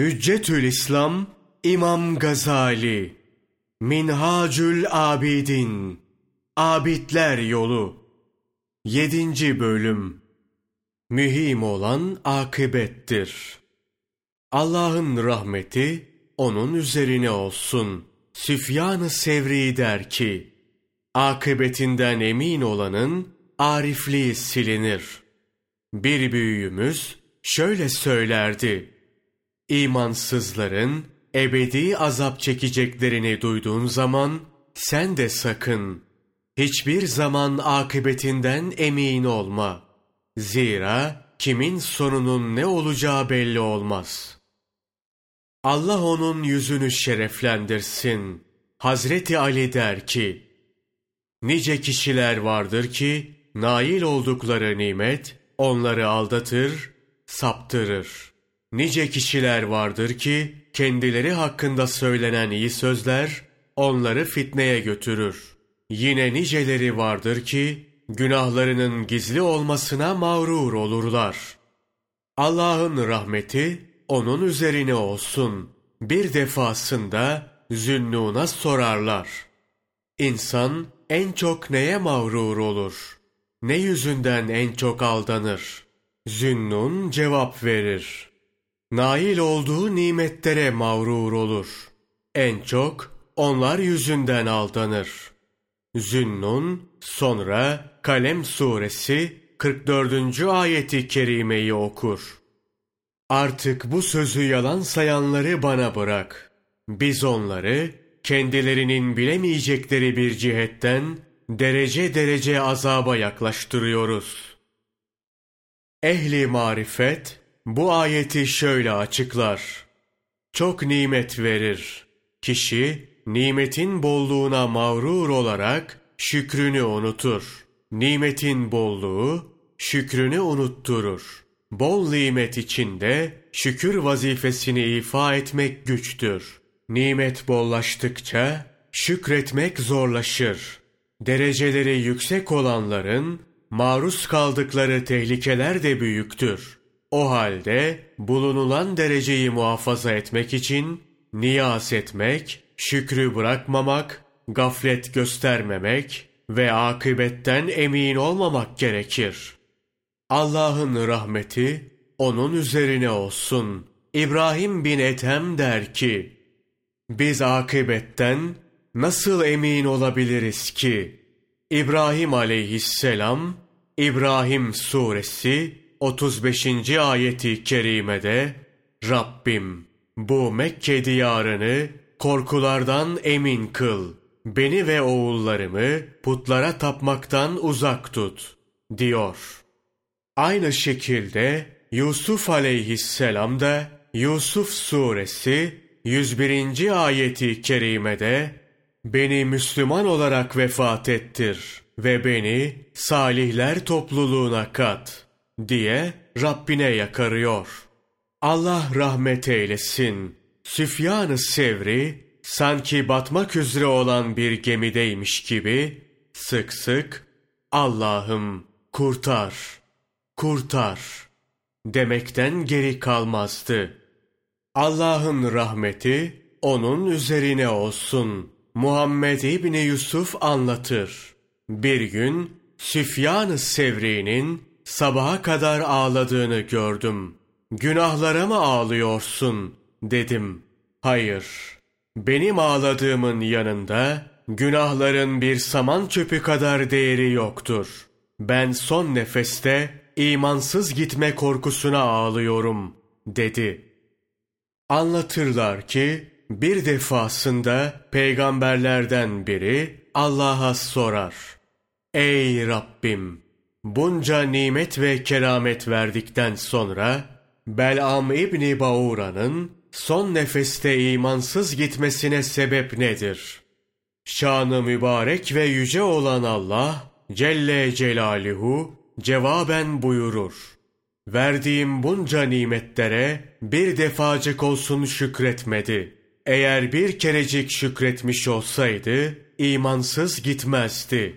Hüccetü'l-İslam İmam Gazali Minhacü'l-Abidin Abidler Yolu 7. Bölüm Mühim olan akıbettir. Allah'ın rahmeti onun üzerine olsun. Süfyân-ı Sevrî der ki, akıbetinden emin olanın arifliği silinir. Bir büyüğümüz şöyle söylerdi: İmansızların ebedi azap çekeceklerini duyduğun zaman sen de sakın, hiçbir zaman akıbetinden emin olma. Zira kimin sonunun ne olacağı belli olmaz. Allah onun yüzünü şereflendirsin. Hz. Ali der ki, nice kişiler vardır ki nail oldukları nimet onları aldatır, saptırır. Nice kişiler vardır ki kendileri hakkında söylenen iyi sözler onları fitneye götürür. Yine niceleri vardır ki günahlarının gizli olmasına mağrur olurlar. Allah'ın rahmeti onun üzerine olsun. Bir defasında Zünnun'a sorarlar: İnsan en çok neye mağrur olur? Ne yüzünden en çok aldanır? Zünnun cevap verir: Nail olduğu nimetlere mağrur olur. En çok onlar yüzünden aldanır. Zünnun sonra Kalem suresi 44. ayeti kerimeyi okur. Artık bu sözü yalan sayanları bana bırak. Biz onları kendilerinin bilemeyecekleri bir cihetten derece derece azaba yaklaştırıyoruz. Ehli marifet bu ayeti şöyle açıklar: Çok nimet verir. Kişi nimetin bolluğuna mağrur olarak şükrünü unutur. Nimetin bolluğu şükrünü unutturur. Bol nimet içinde şükür vazifesini ifa etmek güçtür. Nimet bollaştıkça şükretmek zorlaşır. Dereceleri yüksek olanların maruz kaldıkları tehlikeler de büyüktür. O halde bulunulan dereceyi muhafaza etmek için niyaz etmek, şükrü bırakmamak, gaflet göstermemek ve akıbetten emin olmamak gerekir. Allah'ın rahmeti onun üzerine olsun. İbrahim bin Ethem der ki, biz akıbetten nasıl emin olabiliriz ki? İbrahim aleyhisselam İbrahim suresi 35. ayeti kerimede Rabbim bu Mekke diyarını korkulardan emin kıl. Beni ve oğullarımı putlara tapmaktan uzak tut diyor. Aynı şekilde Yusuf Aleyhisselam da Yusuf suresi 101. ayeti kerimede beni Müslüman olarak vefat ettir ve beni salihler topluluğuna kat diye Rabbine yakarıyor. Allah rahmet eylesin. Süfyan-ı Sevrî sanki batmak üzere olan bir gemideymiş gibi sık sık Allah'ım kurtar, kurtar demekten geri kalmazdı. Allah'ın rahmeti onun üzerine olsun. Muhammed bin Yusuf anlatır. Bir gün Süfyan-ı Sevrî'nin sabaha kadar ağladığını gördüm. Günahlara mı ağlıyorsun dedim. Hayır. Benim ağladığımın yanında günahların bir saman çöpü kadar değeri yoktur. Ben son nefeste imansız gitme korkusuna ağlıyorum dedi. Anlatırlar ki bir defasında peygamberlerden biri Allah'a sorar: Ey Rabbim, bunca nimet ve keramet verdikten sonra Bel'am İbni Bağura'nın son nefeste imansız gitmesine sebep nedir? Şanı mübarek ve yüce olan Allah Celle Celaluhu cevaben buyurur: Verdiğim bunca nimetlere bir defacık olsun şükretmedi. Eğer bir kerecik şükretmiş olsaydı imansız gitmezdi.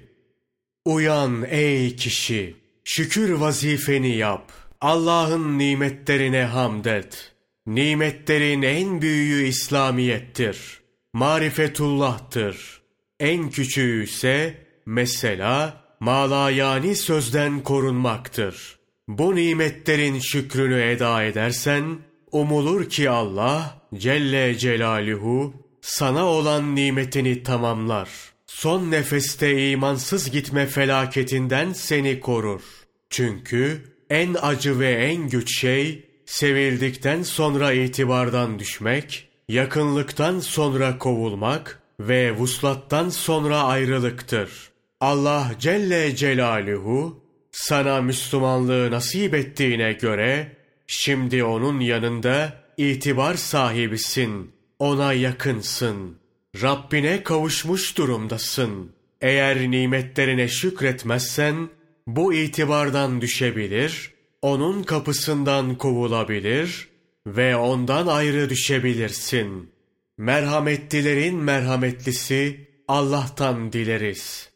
Uyan ey kişi! Şükür vazifeni yap. Allah'ın nimetlerine hamd et. Nimetlerin en büyüğü İslamiyettir. Marifetullah'tır. En küçüğü ise mesela malayani sözden korunmaktır. Bu nimetlerin şükrünü eda edersen umulur ki Allah Celle Celaluhu sana olan nimetini tamamlar. Son nefeste imansız gitme felaketinden seni korur. Çünkü en acı ve en güç şey sevildikten sonra itibardan düşmek, yakınlıktan sonra kovulmak ve vuslattan sonra ayrılıktır. Allah Celle Celaluhu sana Müslümanlığı nasip ettiğine göre şimdi onun yanında itibar sahibisin, ona yakınsın. Rabbine kavuşmuş durumdasın. Eğer nimetlerine şükretmezsen bu itibardan düşebilir, onun kapısından kovulabilir ve ondan ayrı düşebilirsin. Merhametlilerin merhametlisi Allah'tan dileriz.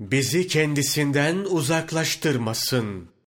Bizi kendisinden uzaklaştırmasın.